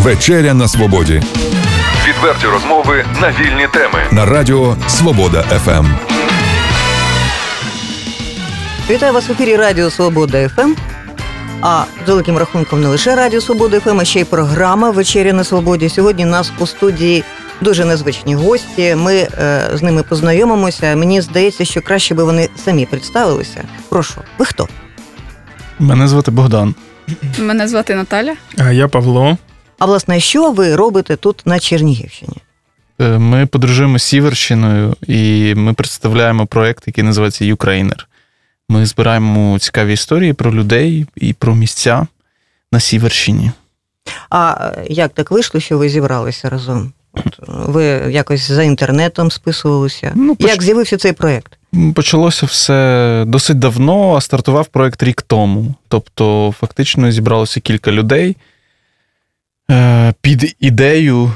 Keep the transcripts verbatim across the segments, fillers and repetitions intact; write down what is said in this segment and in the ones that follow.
Вечеря на свободі. Відверті розмови на вільні теми. На радіо Свобода ФМ. Вітаю вас в ефірі Радіо Свобода ФМ. А з великим рахунком не лише Радіо Свобода ФМ, а ще й програма «Вечеря на свободі». Сьогодні нас у студії дуже незвичні гості. Ми е, з ними познайомимося. Мені здається, що краще би вони самі представилися. Прошу, ви хто? Мене звати Богдан. Мене звати Наталя. А я Павло. А власне, що ви робите тут на Чернігівщині? Ми подорожуємо Сіверщиною і ми представляємо проєкт, який називається «Ukrainer». Ми збираємо цікаві історії про людей і про місця на Сіверщині. А як так вийшло, що ви зібралися разом? От ви якось за інтернетом списувалися? Ну, поч... Як з'явився цей проєкт? Почалося все досить давно, а стартував проєкт рік тому. Тобто, фактично, зібралося кілька людей під ідею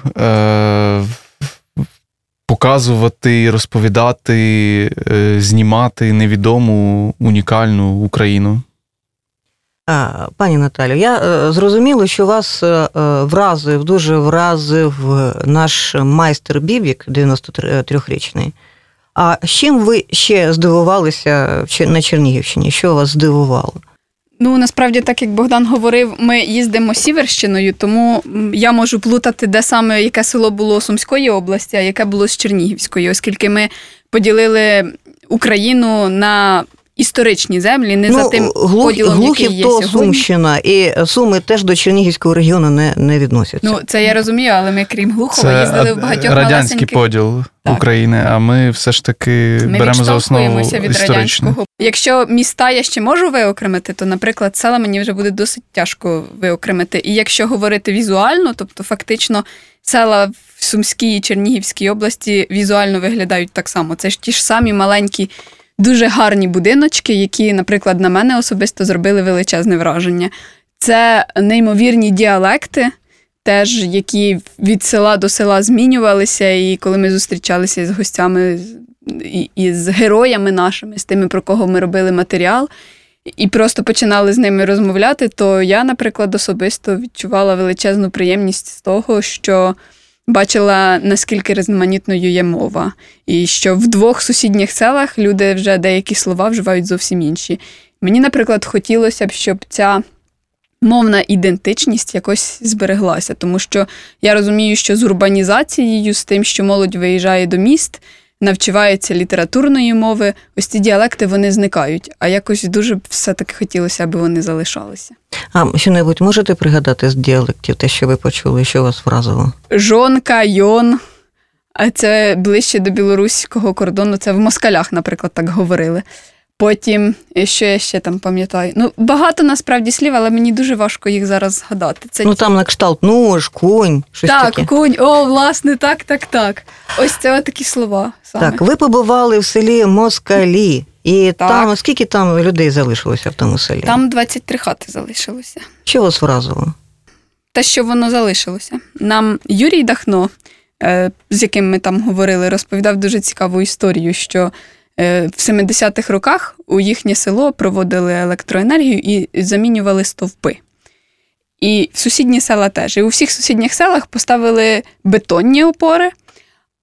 показувати, розповідати, знімати невідому, унікальну Україну. А, пані Наталю, я е, зрозуміла, що вас е, вразив, дуже вразив наш майстер Бібік, дев'яносто трирічний. А чим ви ще здивувалися на Чернігівщині? Що вас здивувало? Ну, насправді, так як Богдан говорив, ми їздимо Сіверщиною, тому я можу плутати, де саме яке село було Сумської області, а яке було з Чернігівської, оскільки ми поділили Україну на історичні землі, не ну, за тим глух, поділом, Глухів, який є сьогодні. Глухів, то Сумщина, і Суми теж до Чернігівського регіону не, не відносяться. Ну, це я розумію, але ми, крім Глухова, це їздили в багатьох малесеньких... Це радянський поділ так. України, а ми все ж таки ми беремо за основу історичну. Якщо міста я ще можу виокремити, то, наприклад, села мені вже буде досить тяжко виокремити. І якщо говорити візуально, тобто фактично села в Сумській і Чернігівській області візуально виглядають так само. Це ж ті ж самі маленькі, дуже гарні будиночки, які, наприклад, на мене особисто зробили величезне враження. Це неймовірні діалекти, теж, які від села до села змінювалися, і коли ми зустрічалися з гостями, і з героями нашими, з тими, про кого ми робили матеріал, і просто починали з ними розмовляти, то я, наприклад, особисто відчувала величезну приємність з того, що бачила, наскільки різноманітною є мова. І що в двох сусідніх селах люди вже деякі слова вживають зовсім інші. Мені, наприклад, хотілося б, щоб ця мовна ідентичність якось збереглася. Тому що я розумію, що з урбанізацією, з тим, що молодь виїжджає до міст, навчається літературної мови, ось ці діалекти, вони зникають. А якось дуже все-таки хотілося, аби вони залишалися. А що-небудь можете пригадати з діалектів, те, що ви почули, що вас вразило? Жонка, йон. А це ближче до білоруського кордону. Це в Москалях, наприклад, так говорили. Потім, що я ще там пам'ятаю? Ну, багато, насправді, слів, але мені дуже важко їх зараз згадати. Це ну, ті... там на кшталт нож, конь, щось так, таке. Так, конь, о, власне, так, так, так. Ось це такі слова саме. Так, ви побували в селі Москалі. І так. Там, скільки там людей залишилося в тому селі? Там двадцять три хати залишилося. Що вас вразило? Те, що воно залишилося. Нам Юрій Дахно, з яким ми там говорили, розповідав дуже цікаву історію, що в семидесятих роках у їхнє село проводили електроенергію і замінювали стовпи. І в сусідні села теж. І у всіх сусідніх селах поставили бетонні опори.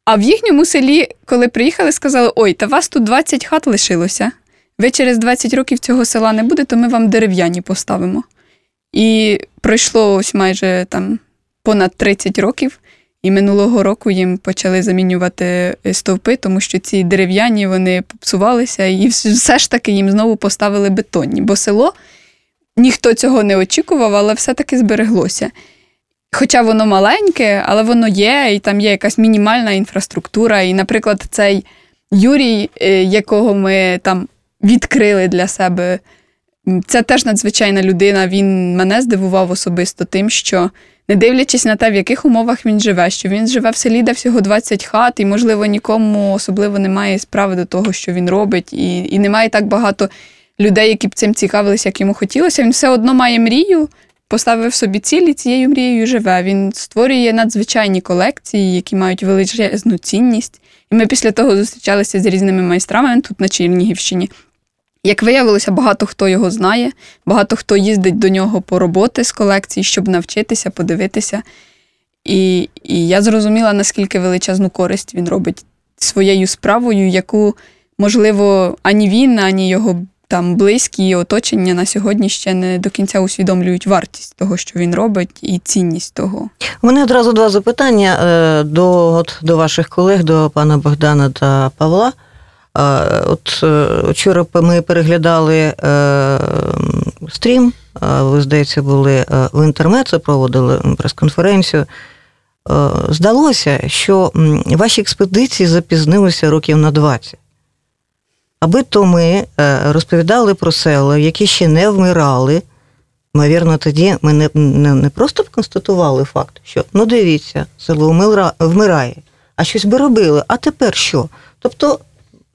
А в їхньому селі, коли приїхали, сказали, ой, та вас тут двадцять хат лишилося. Ви через двадцять років цього села не буде, то ми вам дерев'яні поставимо. І пройшло ось майже там понад тридцять років. І минулого року їм почали замінювати стовпи, тому що ці дерев'яні, вони попсувалися, і все ж таки їм знову поставили бетонні. Бо село, ніхто цього не очікував, але все-таки збереглося. Хоча воно маленьке, але воно є, і там є якась мінімальна інфраструктура. І, наприклад, цей Юрій, якого ми там відкрили для себе, це теж надзвичайна людина. Він мене здивував особисто тим, що не дивлячись на те, в яких умовах він живе, що він живе в селі, де всього двадцять хат, і, можливо, нікому особливо немає справи до того, що він робить, і, і немає так багато людей, які б цим цікавилися, як йому хотілося. Він все одно має мрію, поставив собі ціль і цією мрією живе. Він створює надзвичайні колекції, які мають величезну цінність. І ми після того зустрічалися з різними майстрами тут на Чернігівщині. Як виявилося, багато хто його знає, багато хто їздить до нього по роботи з колекції, щоб навчитися, подивитися. І, і я зрозуміла, наскільки величезну користь він робить своєю справою, яку, можливо, ані він, ані його там близькі і оточення на сьогодні ще не до кінця усвідомлюють вартість того, що він робить, і цінність того. У мене одразу два запитання до, от, до ваших колег, до пана Богдана та Павла. От вчора ми переглядали стрім, ви, здається, були в інтернеті, проводили прес-конференцію. Здалося, що ваші експедиції запізнилися років на двадцять. Аби то ми розповідали про села, які ще не вмирали, ймовірно, тоді ми не, не, не просто б констатували факт, що, ну дивіться, село вмирає, а щось би робили, а тепер що? Тобто,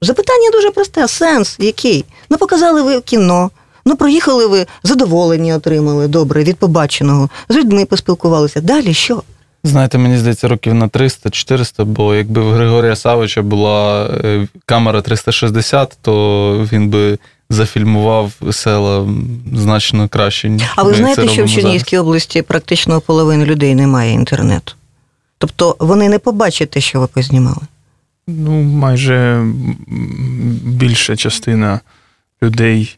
запитання дуже просте, сенс який? Ну, показали ви кіно, ну, проїхали ви, задоволення отримали, добре, від побаченого, з людьми поспілкувалися, далі що? Знаєте, мені здається, років на триста-чотириста, бо якби в Григорія Савича була камера триста шістдесят, то він би зафільмував села значно краще, ніж ми це робимо. А ви знаєте, що в Чернігівській області практично половини людей немає інтернету? Тобто вони не побачать те, що ви познімали? Ну, майже більша частина людей,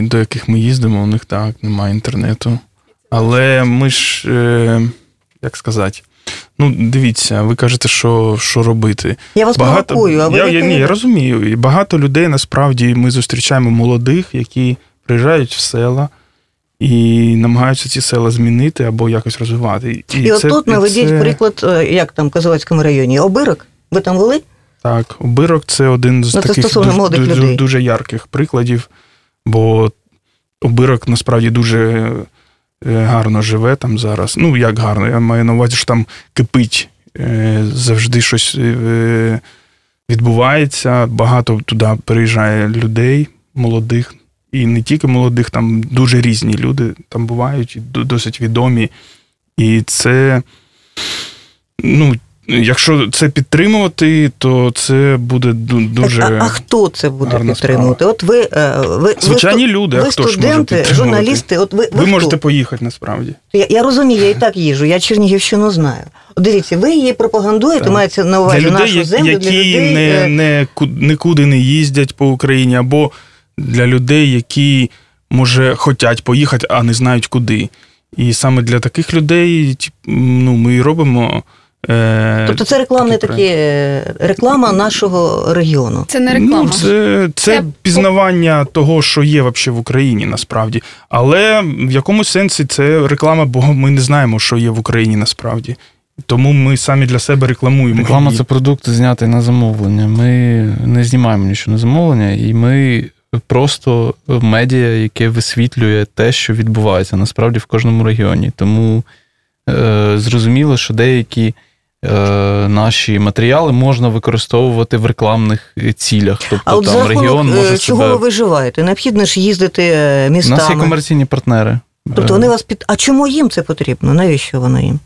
до яких ми їздимо, у них так, немає інтернету. Але ми ж... Як сказати? Ну, дивіться, ви кажете, що, що робити. Я вас багато... провокую, а ви... Я, я, ні, я розумію. І багато людей, насправді, ми зустрічаємо молодих, які приїжджають в села і намагаються ці села змінити або якось розвивати. І, і це, от тут наведіть це... приклад, як там в Козовацькому районі, Обирок? Ви там були? Так, Обирок – це один з ну, таких дуже, дуже, дуже ярких прикладів, бо Обирок, насправді, дуже... гарно живе там зараз. Ну, як гарно? Я маю на увазі, що там кипить. Завжди щось відбувається. Багато туди переїжджає людей, молодих. І не тільки молодих, там дуже різні люди там бувають, досить відомі. І це... Ну, якщо це підтримувати, то це буде дуже гарна справа. А хто це буде підтримувати? От ви, ви, Звичайні ви, люди, ви а хто ж може підтримувати? Журналісти, от ви, ви, ви можете поїхати, насправді. Я, я розумію, я і так їжу, я Чернігівщину знаю. Дивіться, ви її пропагандуєте, так. Мається на увазі для людей, нашу землю, які для людей... Не, не, нікуди не їздять по Україні, або для людей, які, може, хочуть поїхати, а не знають куди. І саме для таких людей ну, ми і робимо... Тобто це рекламне такі, реклама нашого регіону. Це не реклама. Ну, це це Я... пізнавання того, що є вообще в Україні, насправді. Але в якомусь сенсі це реклама, бо ми не знаємо, що є в Україні, насправді. Тому ми самі для себе рекламуємо. Реклама – це продукт, знятий на замовлення. Ми не знімаємо нічого на замовлення, і ми просто медіа, яке висвітлює те, що відбувається, насправді, в кожному регіоні. Тому е, зрозуміло, що деякі наші матеріали можна використовувати в рекламних цілях. Тобто, а от там регіон може чого себе... ви виживаєте? Необхідно ж їздити містами? У нас є комерційні партнери. Тобто вони вас під... А чому їм це потрібно? Навіщо воно їм?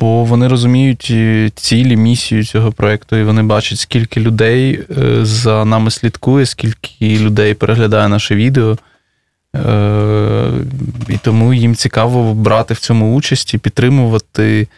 Бо вони розуміють цілі, місію цього проєкту, і вони бачать, скільки людей за нами слідкує, скільки людей переглядає наше відео. І тому їм цікаво брати в цьому участь і підтримувати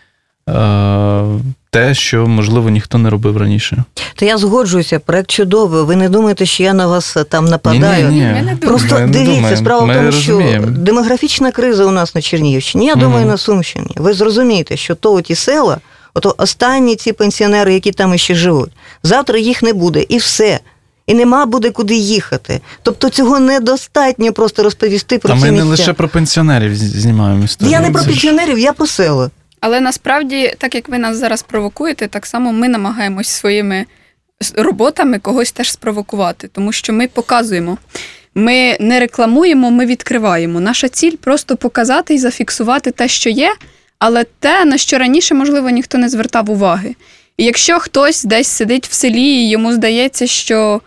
те, що, можливо, ніхто не робив раніше. Та я згоджуюся, проект чудовий. Ви не думаєте, що я на вас там нападаю? Ні, ні, ні. Просто ми дивіться, справа в тому, розуміємо. Що демографічна криза у нас на Чернігівщині, я думаю, угу. на Сумщині. Ви зрозумієте, що то оті села, ото останні ці пенсіонери, які там іще живуть, завтра їх не буде, і все. І нема буде куди їхати. Тобто цього недостатньо просто розповісти про ці місця. Та ми не лише про пенсіонерів знімаємо історію. Я не про пенсіонерів, я про села. Але насправді, так як ви нас зараз провокуєте, так само ми намагаємось своїми роботами когось теж спровокувати, тому що ми показуємо. Ми не рекламуємо, ми відкриваємо. Наша ціль – просто показати і зафіксувати те, що є, але те, на що раніше, можливо, ніхто не звертав уваги. І якщо хтось десь сидить в селі, і йому здається, що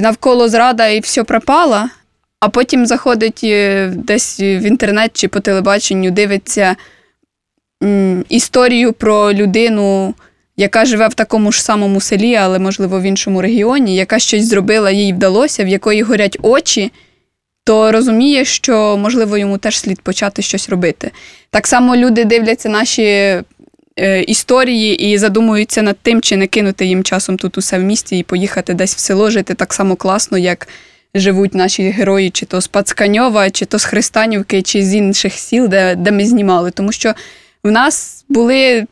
навколо зрада і все пропало, а потім заходить десь в інтернет чи по телебаченню, дивиться... історію про людину, яка живе в такому ж самому селі, але, можливо, в іншому регіоні, яка щось зробила, їй вдалося, в якої горять очі, то розуміє, що, можливо, йому теж слід почати щось робити. Так само люди дивляться наші історії і задумуються над тим, чи не кинути їм часом тут усе в місті і поїхати десь в село жити так само класно, як живуть наші герої, чи то з Пацканьова, чи то з Христанівки, чи з інших сіл, де, де ми знімали. Тому що в нас були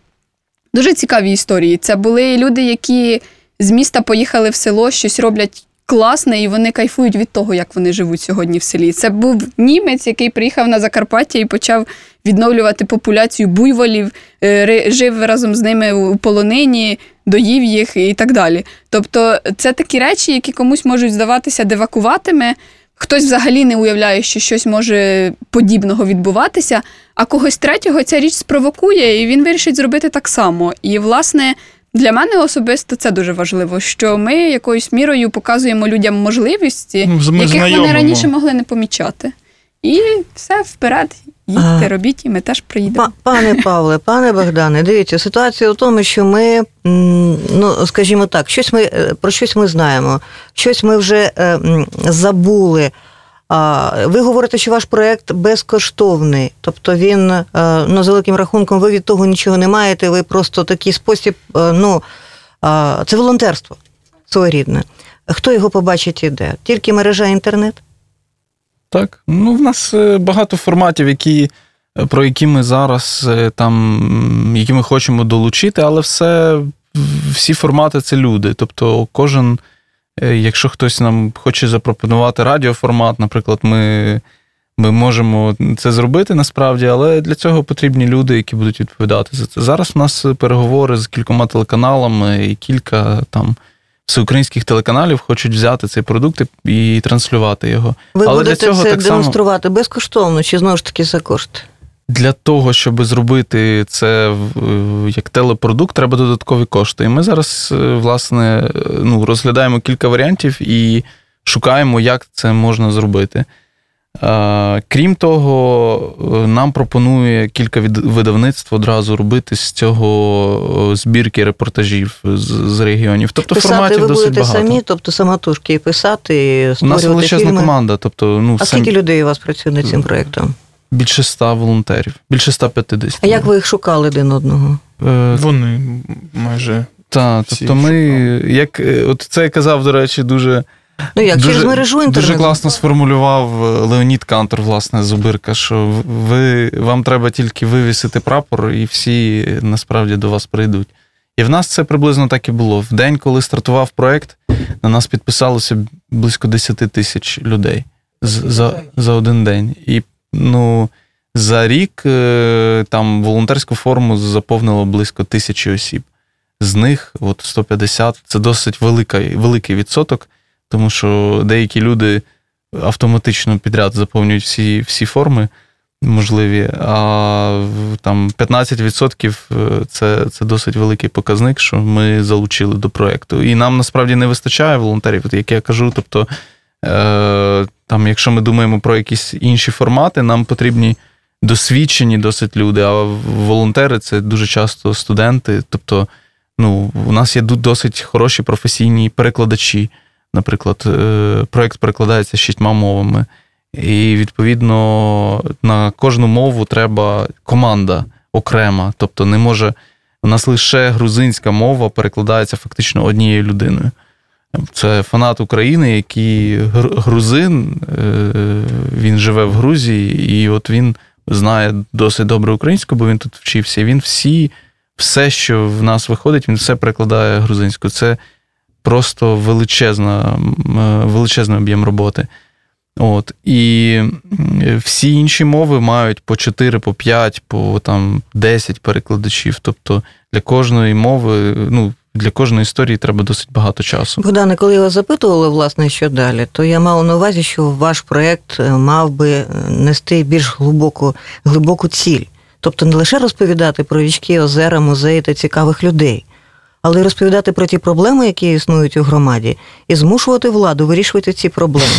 дуже цікаві історії. Це були люди, які з міста поїхали в село, щось роблять класне, і вони кайфують від того, як вони живуть сьогодні в селі. Це був німець, який приїхав на Закарпаття і почав відновлювати популяцію буйволів, жив разом з ними у полонині, доїв їх і так далі. Тобто це такі речі, які комусь можуть здаватися дивакуватими, хтось взагалі не уявляє, що щось може подібного відбуватися, а когось третього ця річ спровокує, і він вирішить зробити так само. І, власне, для мене особисто це дуже важливо, що ми якоюсь мірою показуємо людям можливості, ми яких знайомимо. Вони раніше могли не помічати. І все, вперед, їдьте, робіть, і ми теж приїдемо. Пане Павле, пане Богдане, дивіться, ситуація в тому, що ми, ну, скажімо так, щось ми, про щось ми знаємо, щось ми вже забули. Ви говорите, що ваш проєкт безкоштовний, тобто він, ну, з великим рахунком, ви від того нічого не маєте, ви просто такий спосіб, ну, це волонтерство своєрідне. Хто його побачить і де? Тільки мережа інтернет? Так. Ну, в нас багато форматів, які, про які ми зараз, там, які ми хочемо долучити, але все, всі формати – це люди, тобто кожен... Якщо хтось нам хоче запропонувати радіоформат, наприклад, ми, ми можемо це зробити насправді, але для цього потрібні люди, які будуть відповідати за це. Зараз у нас переговори з кількома телеканалами, і кілька там всеукраїнських телеканалів хочуть взяти цей продукт і транслювати його. Ви але будете для цього це так демонструвати само... безкоштовно чи, знову ж таки, за кошти? Для того, щоб зробити це як телепродукт, треба додаткові кошти. І ми зараз, власне, ну, розглядаємо кілька варіантів і шукаємо, як це можна зробити. Крім того, нам пропонує кілька видавництв одразу робити з цього збірки репортажів з регіонів. Тобто писати форматів досить багато. Писати ви будете самі, тобто самотужки писати, створювати фільми? У нас величезна фільми. Команда. Тобто, ну, а скільки сам... людей у вас працює над цим проєктом? Більше ста волонтерів, більше ста п'ятдесяти. А як ви їх шукали один одного? Вони майже. Так, тобто ми, як, от це я казав, до речі, дуже, ну, як, дуже, через мережу інтернету. Дуже класно сформулював Леонід Кантер, власне, Зубирка, що ви, вам треба тільки вивісити прапор, і всі насправді до вас прийдуть. І в нас це приблизно так і було. В день, коли стартував проєкт, на нас підписалося близько десять тисяч людей за, за один день. І ну, за рік там волонтерську форму заповнило близько тисячі осіб. З них от сто п'ятдесят – це досить велика, великий відсоток, тому що деякі люди автоматично підряд заповнюють всі, всі форми можливі, а там п'ятнадцять відсотків – це, це досить великий показник, що ми залучили до проєкту. І нам насправді не вистачає волонтерів, як я кажу, тобто там, якщо ми думаємо про якісь інші формати, нам потрібні досвідчені досить люди, а волонтери – це дуже часто студенти. Тобто, ну, у нас є досить хороші професійні перекладачі. Наприклад, проєкт перекладається шістьма мовами. І, відповідно, на кожну мову треба команда окрема. Тобто, не може... У нас лише грузинська мова перекладається фактично однією людиною. Це фанат України, який грузин, він живе в Грузії, і от він знає досить добре українську, бо він тут вчився, і він всі, все, що в нас виходить, він все перекладає грузинською. Це просто величезна, величезний об'єм роботи. От. І всі інші мови мають по чотири, по п'ять, по там, десять перекладачів. Тобто для кожної мови, ну, для кожної історії треба досить багато часу. Богдане, коли я вас запитувала, власне, що далі, то я мала на увазі, що ваш проєкт мав би нести більш глибоку, глибоку ціль. Тобто не лише розповідати про річки, озера, музеї та цікавих людей, але й розповідати про ті проблеми, які існують у громаді, і змушувати владу вирішувати ці проблеми.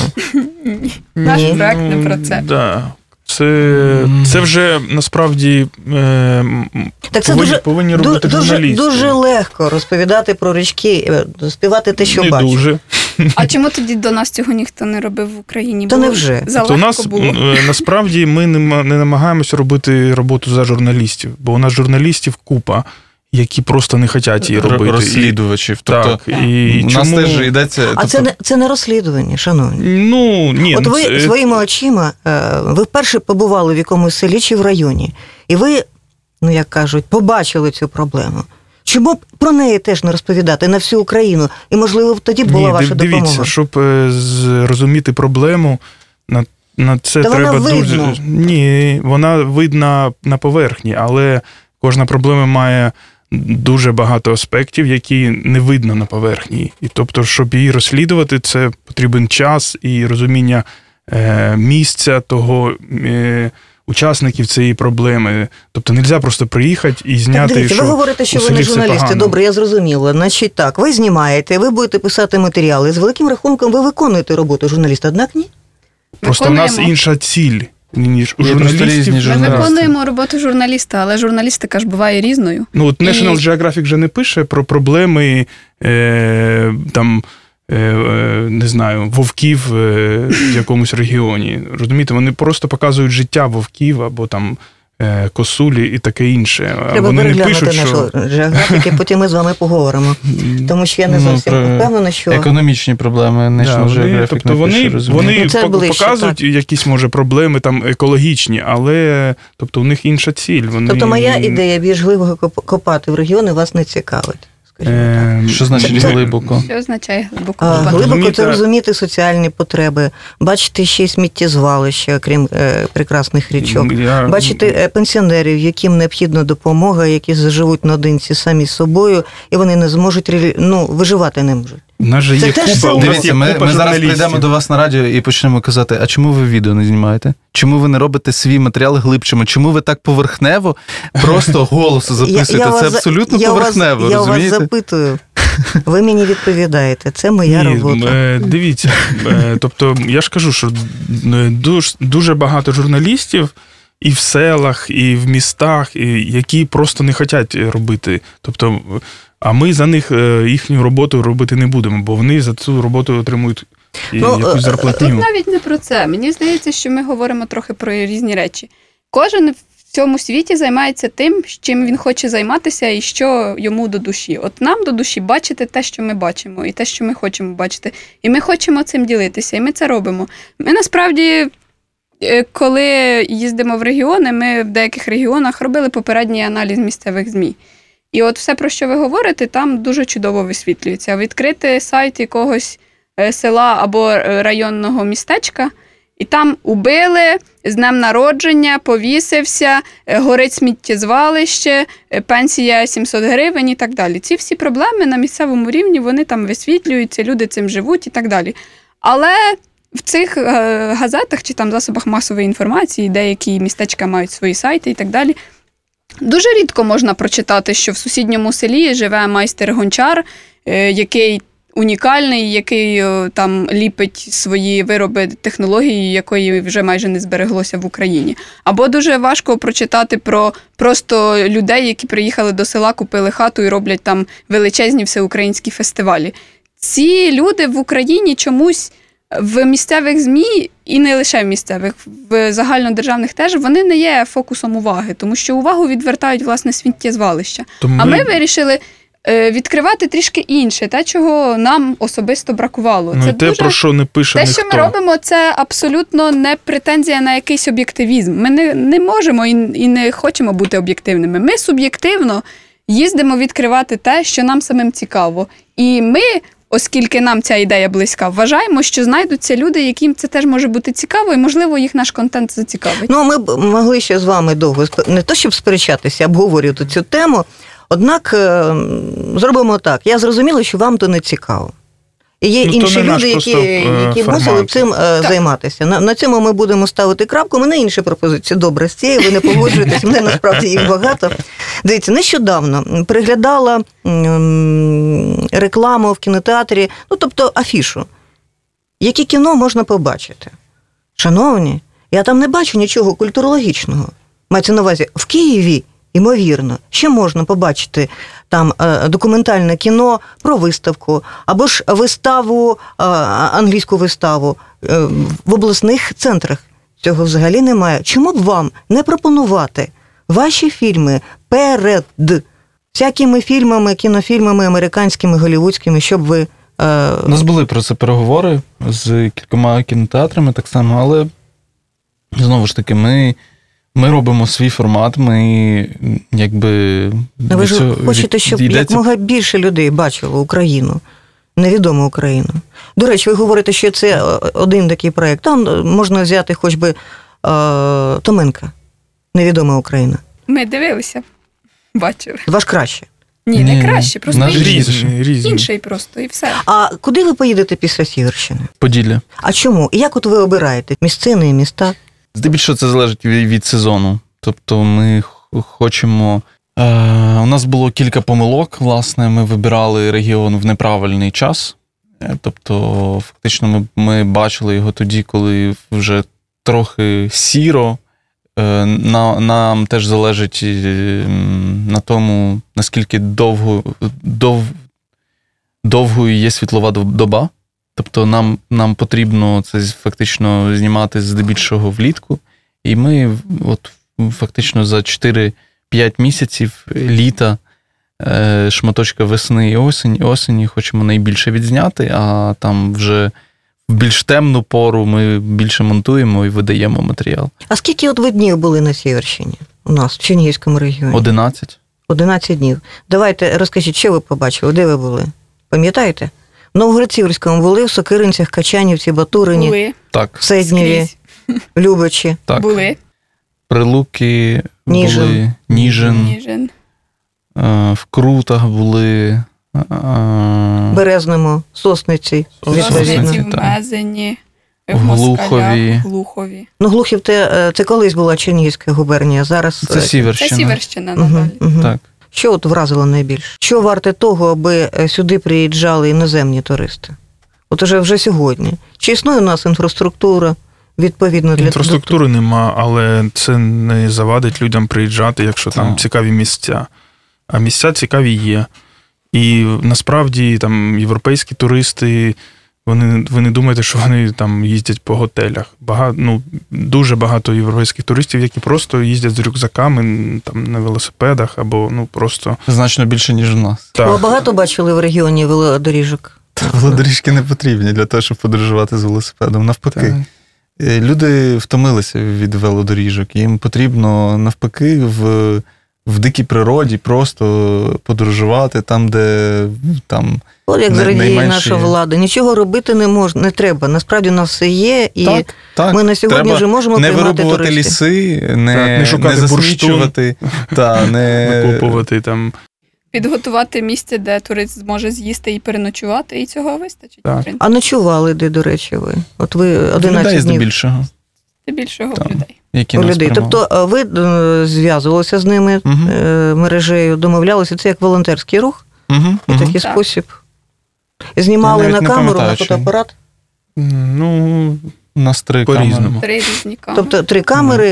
Наш проєкт не про це. Це, це вже, насправді, е, так це повинні, дуже, повинні робити дуже, журналісти. Дуже легко розповідати про річки, співати те, що бачиш. Не бачу. Дуже. А чому тоді до нас цього ніхто не робив в Україні? Та невже. Тобто у нас, насправді, ми не намагаємося робити роботу за журналістів, бо у нас журналістів купа, які просто не хочуть її робити. Розслідувачів. Тобто, так, і у нас чому... теж йдеться... А тобто... це, не, це не розслідування, шановні. Ну, ні. От ви це... своїми очима, ви вперше побували в якомусь селі чи в районі, і ви, ну як кажуть, побачили цю проблему. Чому б про неї теж не розповідати на всю Україну? І, можливо, тоді б була Ні, ваша дивіться, допомога. Дивіться, щоб зрозуміти проблему, на, на це Та треба вона дуже... Видно. Ні, вона видна на поверхні, але кожна проблема має дуже багато аспектів, які не видно на поверхні. І тобто, щоб її розслідувати, це потрібен час і розуміння е, місця того... Е, учасників цієї проблеми. Тобто, не можна просто приїхати і зняти, так, дивіться, що ви говорите, що ви не журналісти. Добре, я зрозуміла. Значить так, ви знімаєте, ви будете писати матеріали. З великим рахунком ви виконуєте роботу журналіста, однак ні? Просто виконуємо. В нас інша ціль, ніж у журналістів. Ми виконуємо роботу журналіста, але журналістика ж буває різною. Ну, от National Geographic вже не пише про проблеми е, там... не знаю, вовків в якомусь регіоні. Розумієте, вони просто показують життя вовків або там косулі і таке інше. Треба вони не пишуть, що... Треба переглянути нашу графіки, потім ми з вами поговоримо. Тому що я не зовсім ну, впевнена, що... Економічні проблеми не да, графік. Тобто не вони, пишу, вони ну, ближче, показують так. якісь, може, проблеми там екологічні, але тобто, у них інша ціль. Вони... Тобто моя ідея більш глибоко копати в регіони вас не цікавить. Що значить це, глибоко? Що означає глибоко? А, глибоко – це розуміти соціальні потреби, бачити ще й сміттєзвалища, крім е, прекрасних річок, Я... бачити пенсіонерів, яким необхідна допомога, які заживуть наодинці самі з собою, і вони не зможуть, ну, виживати не можуть. Наже є купа. Дивіться, ми, ми зараз прийдемо до вас на радіо і почнемо казати, а чому ви відео не знімаєте? Чому ви не робите свій матеріал глибшими? Чому ви так поверхнево просто голос записуєте? Це абсолютно поверхнево, розумієте? Я вас запитую. Ви мені відповідаєте. Це моя Ні, робота. Дивіться. Тобто, я ж кажу, що дуже багато журналістів і в селах, і в містах, які просто не хочуть робити. Тобто, а ми за них їхню роботу робити не будемо, бо вони за цю роботу отримують ну, якусь зарплатню. Тут навіть не про це. Мені здається, що ми говоримо трохи про різні речі. Кожен в цьому світі займається тим, чим він хоче займатися і що йому до душі. От нам до душі бачити те, що ми бачимо, і те, що ми хочемо бачити. І ми хочемо цим ділитися, і ми це робимо. Ми насправді... Коли їздимо в регіони, ми в деяких регіонах робили попередній аналіз місцевих ЗМІ. І от все, про що ви говорите, там дуже чудово висвітлюється. Відкрити сайт якогось села або районного містечка, і там убили, з днем народження, повісився, горить сміттєзвалище, пенсія сімсот гривень і так далі. Ці всі проблеми на місцевому рівні, вони там висвітлюються, люди цим живуть і так далі. Але... В цих газетах чи там засобах масової інформації, деякі містечка мають свої сайти і так далі, дуже рідко можна прочитати, що в сусідньому селі живе майстер-гончар, який унікальний, який там ліпить свої вироби технології, якої вже майже не збереглося в Україні. Або дуже важко прочитати про просто людей, які приїхали до села, купили хату і роблять там величезні всеукраїнські фестивалі. Ці люди в Україні чомусь... В місцевих ЗМІ, і не лише в місцевих, в загальнодержавних теж, вони не є фокусом уваги, тому що увагу відвертають, власне, сміттєзвалища. Тому... А ми вирішили відкривати трішки інше, те, чого нам особисто бракувало. Ну, це те, дуже... про що не пише те, ніхто. Те, що ми робимо, це абсолютно не претензія на якийсь об'єктивізм. Ми не, не можемо і, і не хочемо бути об'єктивними. Ми суб'єктивно їздимо відкривати те, що нам самим цікаво. І ми... Оскільки нам ця ідея близька, вважаємо, що знайдуться люди, яким це теж може бути цікаво, і, можливо, їх наш контент зацікавить. Ну, ми б могли ще з вами довго, не то щоб сперечатися, обговорювати цю тему, однак зробимо так. Я зрозуміла, що вам то не цікаво. І є ну, інші люди, які, які мусили б цим так. займатися. На, на цьому ми будемо ставити крапку. У мене інші пропозиції. Добре, з цією ви не погоджуєтесь. Мене насправді їх багато. Дивіться, нещодавно переглядала рекламу в кінотеатрі, ну, тобто афішу. Яке кіно можна побачити? Шановні, я там не бачу нічого культурологічного. Мається на увазі, в Києві імовірно, ще можна побачити там документальне кіно про виставку, або ж виставу, англійську виставу в обласних центрах. Цього взагалі немає. Чому б вам не пропонувати ваші фільми перед всякими фільмами, кінофільмами американськими, голівудськими, щоб ви... Е... У нас були про це переговори з кількома кінотеатрами так само, але знову ж таки, ми, ми робимо свій формат, ми якби... А ви ж хочете, щоб якомога більше людей бачило Україну, невідому Україну. До речі, ви говорите, що це один такий проєкт. Там можна взяти хоч би е, Томенка, невідома Україна. Ми дивилися, бачили. Ваш краще? Ні, не краще, просто інший. Різні. Інший просто, і все. А куди ви поїдете після Сіверщини? Поділля. А чому? І як от ви обираєте місцини і міста? Здебільшого це залежить від сезону. Тобто ми хочемо... Е, у нас було кілька помилок, власне, ми вибирали регіон в неправильний час. Тобто, фактично, ми, ми бачили його тоді, коли вже трохи сіро. На, нам теж залежить на тому, наскільки довго, дов, довгою є світлова доба. Тобто, нам, нам потрібно це фактично знімати здебільшого влітку. І ми от, фактично за чотири-п'ять місяців літа, шматочка весни і осені. Осені хочемо найбільше відзняти, а там вже в більш темну пору ми більше монтуємо і видаємо матеріал. А скільки от ви днів були на Сіверщині у нас, в Чернігівському регіоні? Одинадцять. Одинадцять днів. Давайте розкажіть, що ви побачили, де ви були? Пам'ятаєте? В Новгород-Сіверському були, в Сокиринцях, Качанівці, Батурині, були. Так. В Седнієві, Любачі. Так. Були. Прилуки, Ніжин. були, Ніжин. Ніжин. В Крутах були... Березному, Сосниці. Сосниці, в Мезені, в Москалях, Глухові. Ну, Глухів – це колись була Чернігівська губернія, зараз... Це Сіверщина. Це Сіверщина, надалі. Угу, угу. Так. Що от вразило найбільше? Що варте того, аби сюди приїжджали іноземні туристи? От уже вже сьогодні. Чи існує у нас інфраструктура? Відповідно для інфраструктури нема, але це не завадить людям приїжджати, якщо так. Там цікаві місця. А місця цікаві є. І насправді там європейські туристи, вони, ви не думаєте, що вони там їздять по готелях. Багато, ну, дуже багато європейських туристів, які просто їздять з рюкзаками там, на велосипедах або ну, просто... Значно більше, ніж у нас. Ви багато бачили в регіоні велодоріжок? Та велодоріжки не потрібні для того, щоб подорожувати з велосипедом. Навпаки. Так. Люди втомилися від велодоріжок. Їм потрібно, навпаки, в... в дикій природі просто подорожувати там, де там от як зрадіє найменші... наша влада. Нічого робити не можна, не треба. Насправді у нас все є, і так, так, ми на сьогодні вже можемо приймати туристів. Не вирубувати ліси, не, так, не, шукати не засмічувати, та, не... накопувати там. Підготувати місце, де турист зможе з'їсти і переночувати, і цього вистачить. Так. А ночували де, до речі, ви? От ви одинадцять людей днів. Здебільшого. Здебільшого там. Людей. Які людей. Тобто ви зв'язувалися з ними, угу. мережею, домовлялися, це як волонтерський рух, угу. і такий так. спосіб. Знімали на камеру, на фотоапарат? Ну, у нас три камери. Три різні камери. Тобто три камери,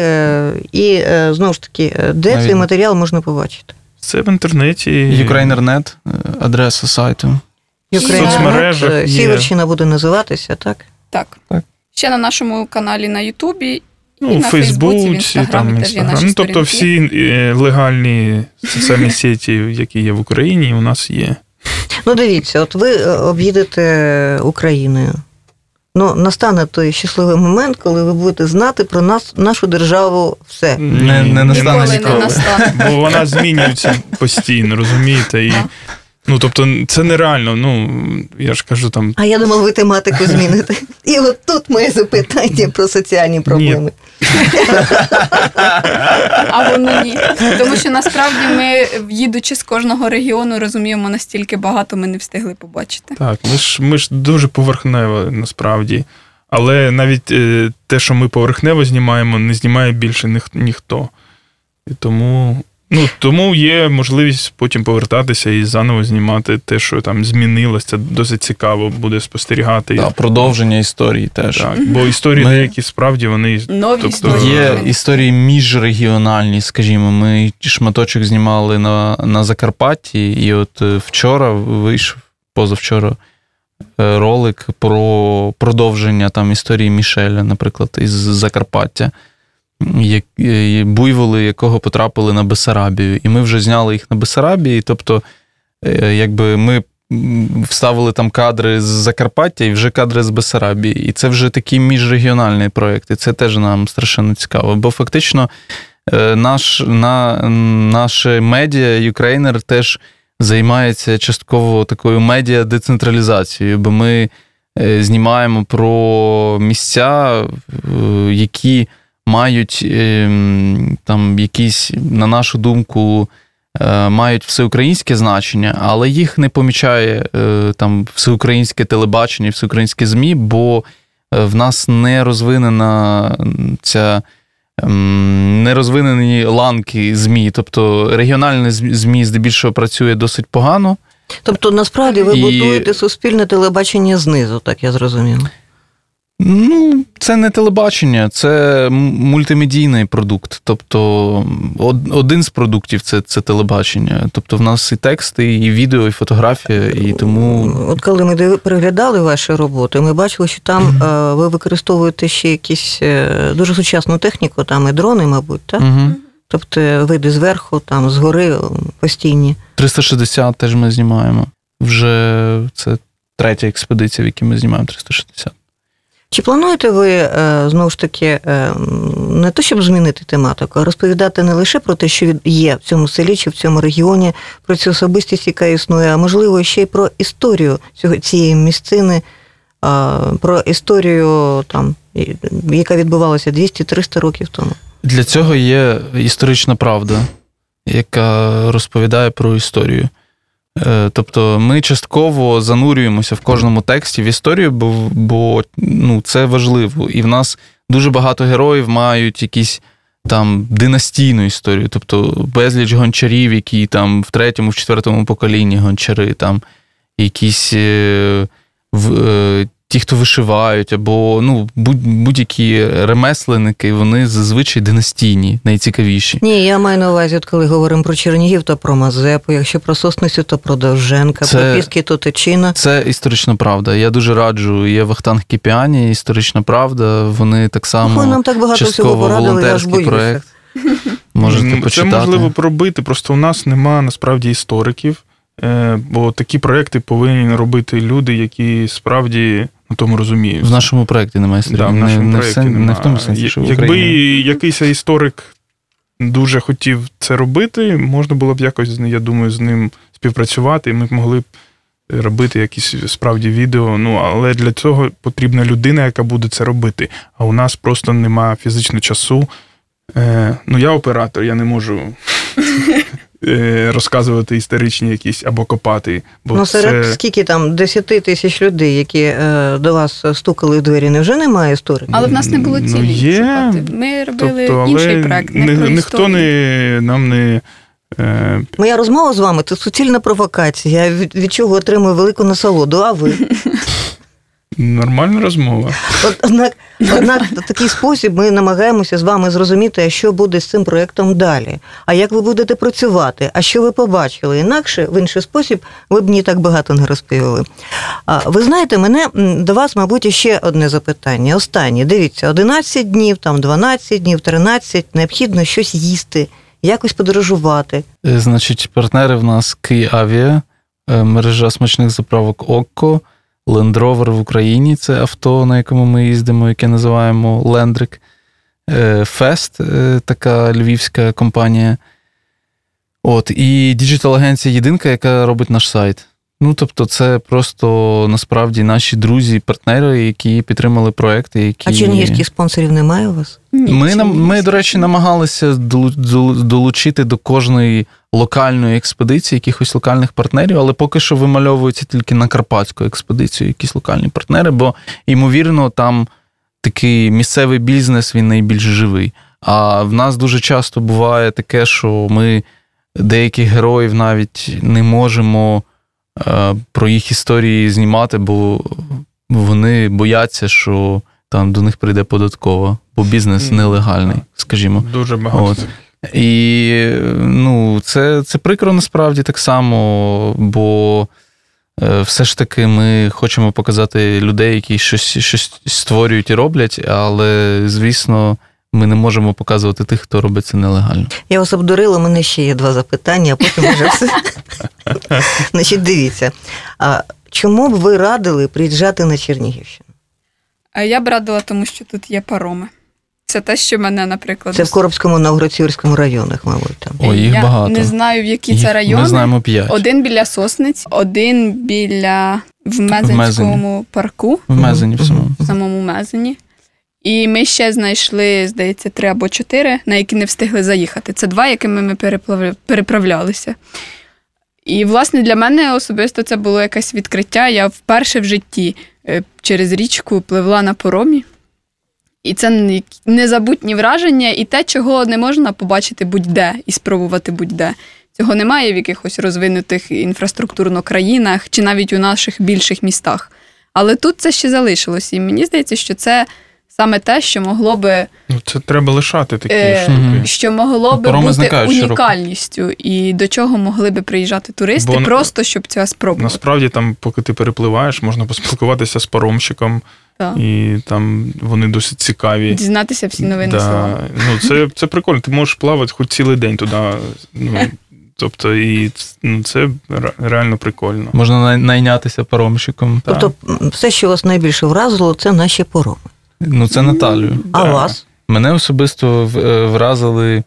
угу. і, знову ж таки, де навіть. Цей матеріал можна побачити? Це в інтернеті. Ukrainer точка нет, адреса сайту. Ukrainer точка нет, Сіверщина буде називатися, так? Так. так. Ще на нашому каналі на Ютубі. Ну, у Фейсбуці, в Інстаграмі, Інстаграм. Ну, тобто всі легальні соціальні сеті, які є в Україні, у нас є. Ну, дивіться, от ви об'їдете Україною. Ну, настане той щасливий момент, коли ви будете знати про нас, нашу державу все. Не, не настане ніколи. Бо вона змінюється постійно, розумієте, і... Ну, тобто, це нереально, ну, я ж кажу там... А я думав, ви тематику зміните. І от тут моє запитання про соціальні проблеми. А воно ні. Тому що, насправді, ми, їдучи з кожного регіону, розуміємо, настільки багато ми не встигли побачити. Так, ми ж, ми ж дуже поверхнево, насправді. Але навіть е, те, що ми поверхнево знімаємо, не знімає більше ніх, ніхто. І тому... Ну, тому є можливість потім повертатися і заново знімати те, що там змінилось. Це досить цікаво буде спостерігати. Да, продовження історії теж. Так, бо історії ми... деякі справді вони... Нові тобто... історії. Є історії міжрегіональні, скажімо. Ми шматочок знімали на, на Закарпатті, і от вчора вийшов, позавчора, ролик про продовження там історії Мішеля, наприклад, із Закарпаття. Буйволи, якого потрапили на Бесарабію. І ми вже зняли їх на Бесарабії, тобто якби ми вставили там кадри з Закарпаття і вже кадри з Бесарабії. І це вже такі міжрегіональні проєкти. Це теж нам страшенно цікаво. Бо фактично наш, на, наше медіа Ukrainer теж займається частково такою медіа-децентралізацією, бо ми знімаємо про місця, які мають там якісь, на нашу думку, мають всеукраїнське значення, але їх не помічає там всеукраїнське телебачення, всеукраїнські ЗМІ, бо в нас не розвинена ця не розвинені ланки ЗМІ, тобто регіональне ЗМІ здебільшого працює досить погано. Тобто, насправді, ви і... будуєте суспільне телебачення знизу, так я зрозуміла. Ну, це не телебачення, це мультимедійний продукт. Тобто, один з продуктів це, це телебачення. Тобто, в нас і тексти, і відео, і фотографія, і тому... От коли ми переглядали ваші роботи, ми бачили, що там mm-hmm. ви використовуєте ще якісь дуже сучасну техніку, там і дрони, мабуть, так? Mm-hmm. Тобто, види зверху, там, згори постійні. триста шістдесят теж ми знімаємо. Вже це третя експедиція, в якій ми знімаємо триста шістдесят. Чи плануєте ви, знову ж таки, не то, щоб змінити тематику, а розповідати не лише про те, що є в цьому селі чи в цьому регіоні, про цю особистість, яка існує, а, можливо, ще й про історію цієї місцини, про історію, там, яка відбувалася двісті-триста років тому? Для цього є історична правда, яка розповідає про історію. Тобто ми частково занурюємося в кожному тексті в історію, бо, бо ну, це важливо. І в нас дуже багато героїв мають якісь там династійну історію. Тобто безліч гончарів, які там в третьому, в четвертому поколінні гончари, там якісь е, в, е, ті, хто вишивають, або ну, будь, будь-які ремесленники, вони зазвичай династійні, найцікавіші. Ні, я маю на увазі, от коли говоримо про Чернігів, то про Мазепу, якщо про Сосницю, то про Довженка, це, про Піски, то Тичина. Це історична правда. Я дуже раджу. Є Вахтанг Кіпіані, історична правда. Вони так само ну, нам так багато всього порадили, волонтерський проєкт. Можете це почитати. Це можливо пробити, просто у нас нема насправді істориків. Бо такі проєкти повинні робити люди, які справді на тому розуміють. В нашому проєкті немає історії. Да, в нашому не, проєкті не, немає. Не в тому сенсі, що в Україні. Якби якийсь історик дуже хотів це робити, можна було б якось, я думаю, з ним співпрацювати, і ми б могли б робити якісь справді відео. Ну, але для цього потрібна людина, яка буде це робити. А у нас просто немає фізично часу. Е, ну, я оператор, я не можу... розказувати історичні якісь або копати. Бо ну, серед це... скільки там, десять тисяч людей, які е, до вас стукали в двері, невже немає істориків? Але в нас не було цілі ну, є... шукати. Ми робили тобто, інший проєкт, не ні, про історію. Ніхто не, нам не... Е... Моя розмова з вами – це суцільна провокація. Я від, від чого отримую велику насолоду, а ви? Нормальна розмова. От, однак, однак в такий спосіб ми намагаємося з вами зрозуміти, що буде з цим проєктом далі, а як ви будете працювати, а що ви побачили. Інакше, в інший спосіб, ви б ні так багато не розповіли. А, ви знаєте, мене до вас, мабуть, ще одне запитання. Останнє. Дивіться, одинадцять днів, там дванадцять днів, тринадцять, необхідно щось їсти, якось подорожувати. Значить, партнери в нас «Київавіа», мережа смачних заправок «Окко», «Лендровер» в Україні – це авто, на якому ми їздимо, яке називаємо «Лендрик». «Фест» – така львівська компанія. От, і діджитал-агенція «Єдинка», яка робить наш сайт. Ну, тобто, це просто, насправді, наші друзі, партнери, які підтримали проекти, які... А чернігівських спонсорів немає у вас? Ми, ми, до речі, намагалися долучити до кожної локальної експедиції якихось локальних партнерів, але поки що вимальовується тільки на карпатську експедицію якісь локальні партнери, бо, ймовірно, там такий місцевий бізнес, він найбільш живий. А в нас дуже часто буває таке, що ми деяких героїв навіть не можемо про їх історії знімати, бо вони бояться, що там до них прийде податкова, бо бізнес нелегальний, скажімо. Дуже багато. От. І ну, це, це прикро насправді так само, бо все ж таки ми хочемо показати людей, які щось, щось створюють і роблять, але, звісно, ми не можемо показувати тих, хто робить це нелегально. Я вас обдурила, у мене ще є два запитання, а потім вже все. Значить, дивіться, а чому б ви радили приїжджати на Чернігівщину? Я б радила, тому що тут є пароми. Це те, що мене, наприклад... Це в Коробському, Новгород-Сіверському районах, мабуть. Там. О, їх я багато. Я не знаю, в які їх... це райони. Ми знаємо п'ять. Один біля Сосниць, один біля... в Мезенському в парку. В Мезені, в самому. В самому Мезені. І ми ще знайшли, здається, три або чотири, на які не встигли заїхати. Це два, якими ми переплав... переправлялися. І, власне, для мене особисто це було якесь відкриття. Я вперше в житті через річку пливла на поромі. І це незабутні враження, і те, чого не можна побачити будь-де і спробувати будь-де. Цього немає в якихось розвинутих інфраструктурно країнах, чи навіть у наших більших містах. Але тут це ще залишилось, і мені здається, що це саме те, що могло би... Це треба лишати такі е, штуки. Що могло би бути унікальністю, щороку. І до чого могли би приїжджати туристи, бо просто щоб це спробувати. Насправді, там, поки ти перепливаєш, можна поспілкуватися з паромщиком. Так. І там вони досить цікаві. Дізнатися всі новини да. слова. Ну, це, це прикольно, ти можеш плавати хоч цілий день туди. Ну, тобто, і, ну, це реально прикольно. Можна найнятися паромщиком. Тобто, так. все, що вас найбільше вразило, це наші пороми. Ну, це Наталію. А да. вас? Мене особисто вразили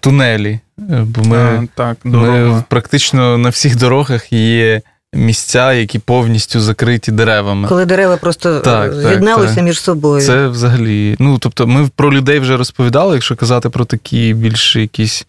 тунелі. Бо ми, а, так, ми практично на всіх дорогах є... місця, які повністю закриті деревами. Коли дерева просто так, з'єдналися так, між собою. Це взагалі... Ну, тобто, ми про людей вже розповідали, якщо казати про такі більш якісь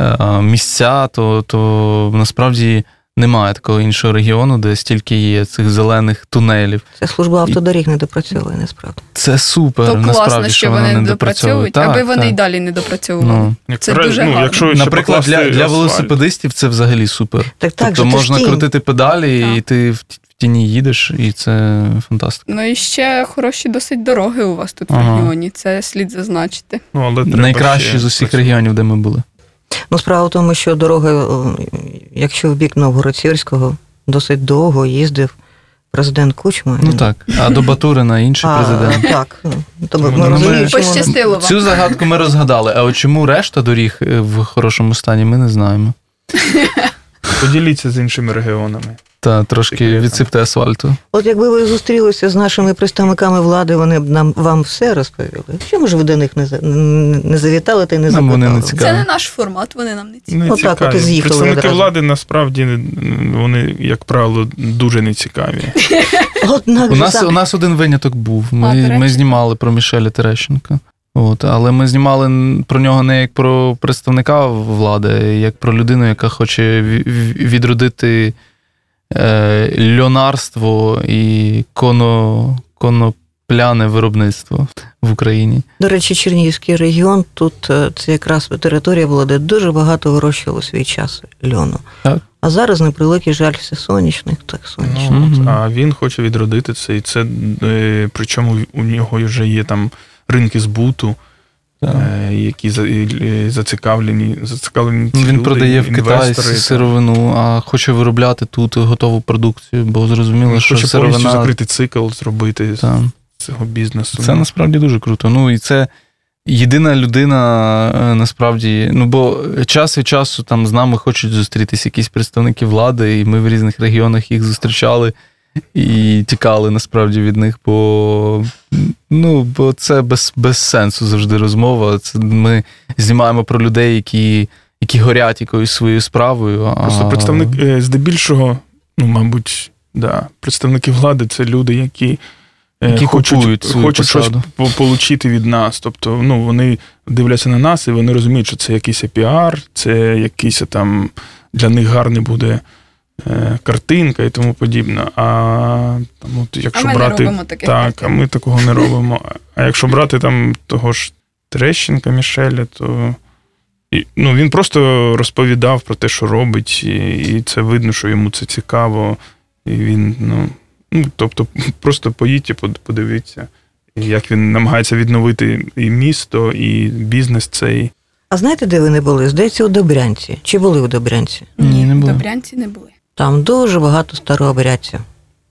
е, місця, то, то насправді немає такого іншого регіону, де стільки є цих зелених тунелів. Це служба автодоріг не допрацьовує, насправді. Це супер, то насправді, класно, що вони не допрацьовують, так, аби так. вони й далі не допрацьовували. Ну, це як, дуже ну, гарно. Наприклад, для, для велосипедистів це взагалі супер. Так, так, тобто можна крутити педалі, так. і ти в тіні їдеш, і це фантастика. Ну і ще хороші досить дороги у вас тут ага. в регіоні, це слід зазначити. Ну, але найкращі з усіх регіонів, де ми були. Ну, справа в тому, що дороги, якщо в бік Новгород-Сіверського, досить довго їздив президент Кучма. Ну так, а до Батурина інший президент. А, так, тобто ми розуміємо, пощастило вам. Цю загадку ми розгадали, а от чому решта доріг в хорошому стані, ми не знаємо. Поділіться з іншими регіонами. Та, трошки відсипте асфальту. От якби ви зустрілися з нашими представниками влади, вони б нам вам все розповіли. Чому ж ви до них не, не завітали та й не запитали? Не це не наш формат, вони нам не цікаві. Не от цікаві. Так, от і з'їхали представники одразу. Влади, насправді, вони, як правило, дуже не цікаві. Однак, у, нас, у нас один виняток був. Ми, а, ми знімали про Мішеля Терещенка. От, але ми знімали про нього не як про представника влади, а як про людину, яка хоче відродити льонарство і коно, конопляне виробництво в Україні. До речі, Чернігівський регіон, тут це якраз територія була, де дуже багато вирощувало свій час льону. Так. А зараз, на превеликий жаль, все сонячних, так сонячних. Ну, угу. А він хоче відродити це, і це, причому у нього вже є там ринки збуту, Е, які за, е, зацікавлені, зацікавлені ці Він продає в Китаї сировину, а хоче виробляти тут готову продукцію, бо зрозуміло, Він що хоче сировина... повністю закрити цикл, зробити так. з цього бізнесу. Це насправді дуже круто. Ну і це єдина людина насправді, ну бо час від часу там з нами хочуть зустрітись якісь представники влади, і ми в різних регіонах їх зустрічали. І тікали, насправді, від них, бо, ну, бо це без, без сенсу завжди розмова. Це ми знімаємо про людей, які, які горять якоюсь своєю справою. А... Просто представник, здебільшого, ну, мабуть, да, представники влади – це люди, які, які хочуть, хочуть щось отримати від нас. Тобто, ну, вони дивляться на нас, і вони розуміють, що це якийсь піар, це якийсь там для них гарний буде... картинка і тому подібне. А, там, от, якщо а ми брати, не робимо таких так, картин. А ми такого не робимо. А якщо брати там того ж Терещенка, Мішеля, то І, ну, він просто розповідав про те, що робить, і, і це видно, що йому це цікаво. І він, ну, ну тобто, просто поїдьте, подивіться, як він намагається відновити і місто, і бізнес цей. А знаєте, де ви не були? Здається, у Добрянці. Чи були у Добрянці? Ні, не були. У Добрянці не були. Там дуже багато старообрядців.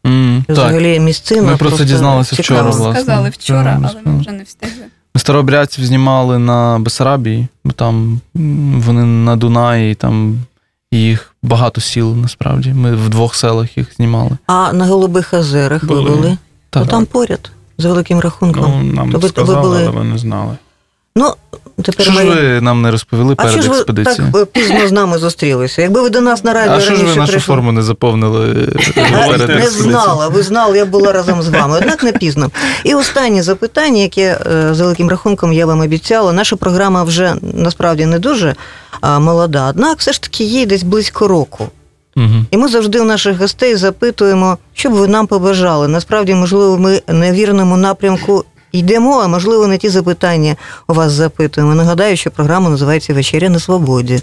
Mm, Взагалі так. Місцина. Ми про це дізналися вчора, власне. Сказали вчора, але ми вже не встигли. Ми старообрядців знімали на Бесарабії, бо там вони на Дунаї, там їх багато сіл, насправді. Ми в двох селах їх знімали. А на Голубих Озерах були. ви були? Так. Ну, там поряд, з великим рахунком. Ну, нам Тобі, сказали, були... але не знали. Ну, тепер що ж ви має... нам не розповіли а перед експедицією? Так пізно з нами зустрілися. Якби ви до нас на радіо... А що ж ви нашу прийшли... форму не заповнили перед не знала, ви знали, я була разом з вами. Однак не пізно. І останнє запитання, яке, з великим рахунком, я вам обіцяла. Наша програма вже, насправді, не дуже молода. Однак, все ж таки, їй десь близько року. Угу. І ми завжди у наших гостей запитуємо, що б ви нам побажали. Насправді, можливо, ми на вірному напрямку йдемо, а можливо, не ті запитання у вас запитуємо. Нагадаю, що програма називається «Вечеря на свободі».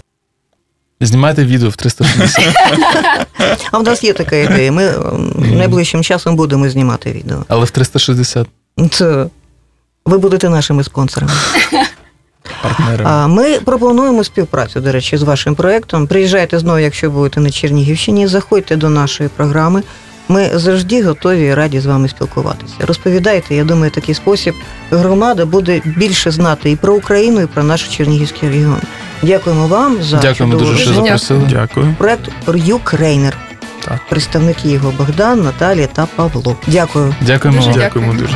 Знімайте відео в триста шістдесят. А в нас є така ідея. Ми найближчим часом будемо знімати відео. Але в триста шістдесят. Це ви будете нашими спонсорами. Партнерами. Ми пропонуємо співпрацю, до речі, з вашим проєктом. Приїжджайте знову, якщо будете на Чернігівщині, заходьте до нашої програми. Ми завжди готові і раді з вами спілкуватися. Розповідайте, я думаю, такий спосіб громада буде більше знати і про Україну, і про наш Чернігівський регіон. Дякуємо вам за Дякуємо чудову дуже, що запросили. Дякую. Проект Ukrainer. Так. Представники його Богдан, Наталія та Павло. Дякую. Дякуємо дуже. Дякуємо дуже.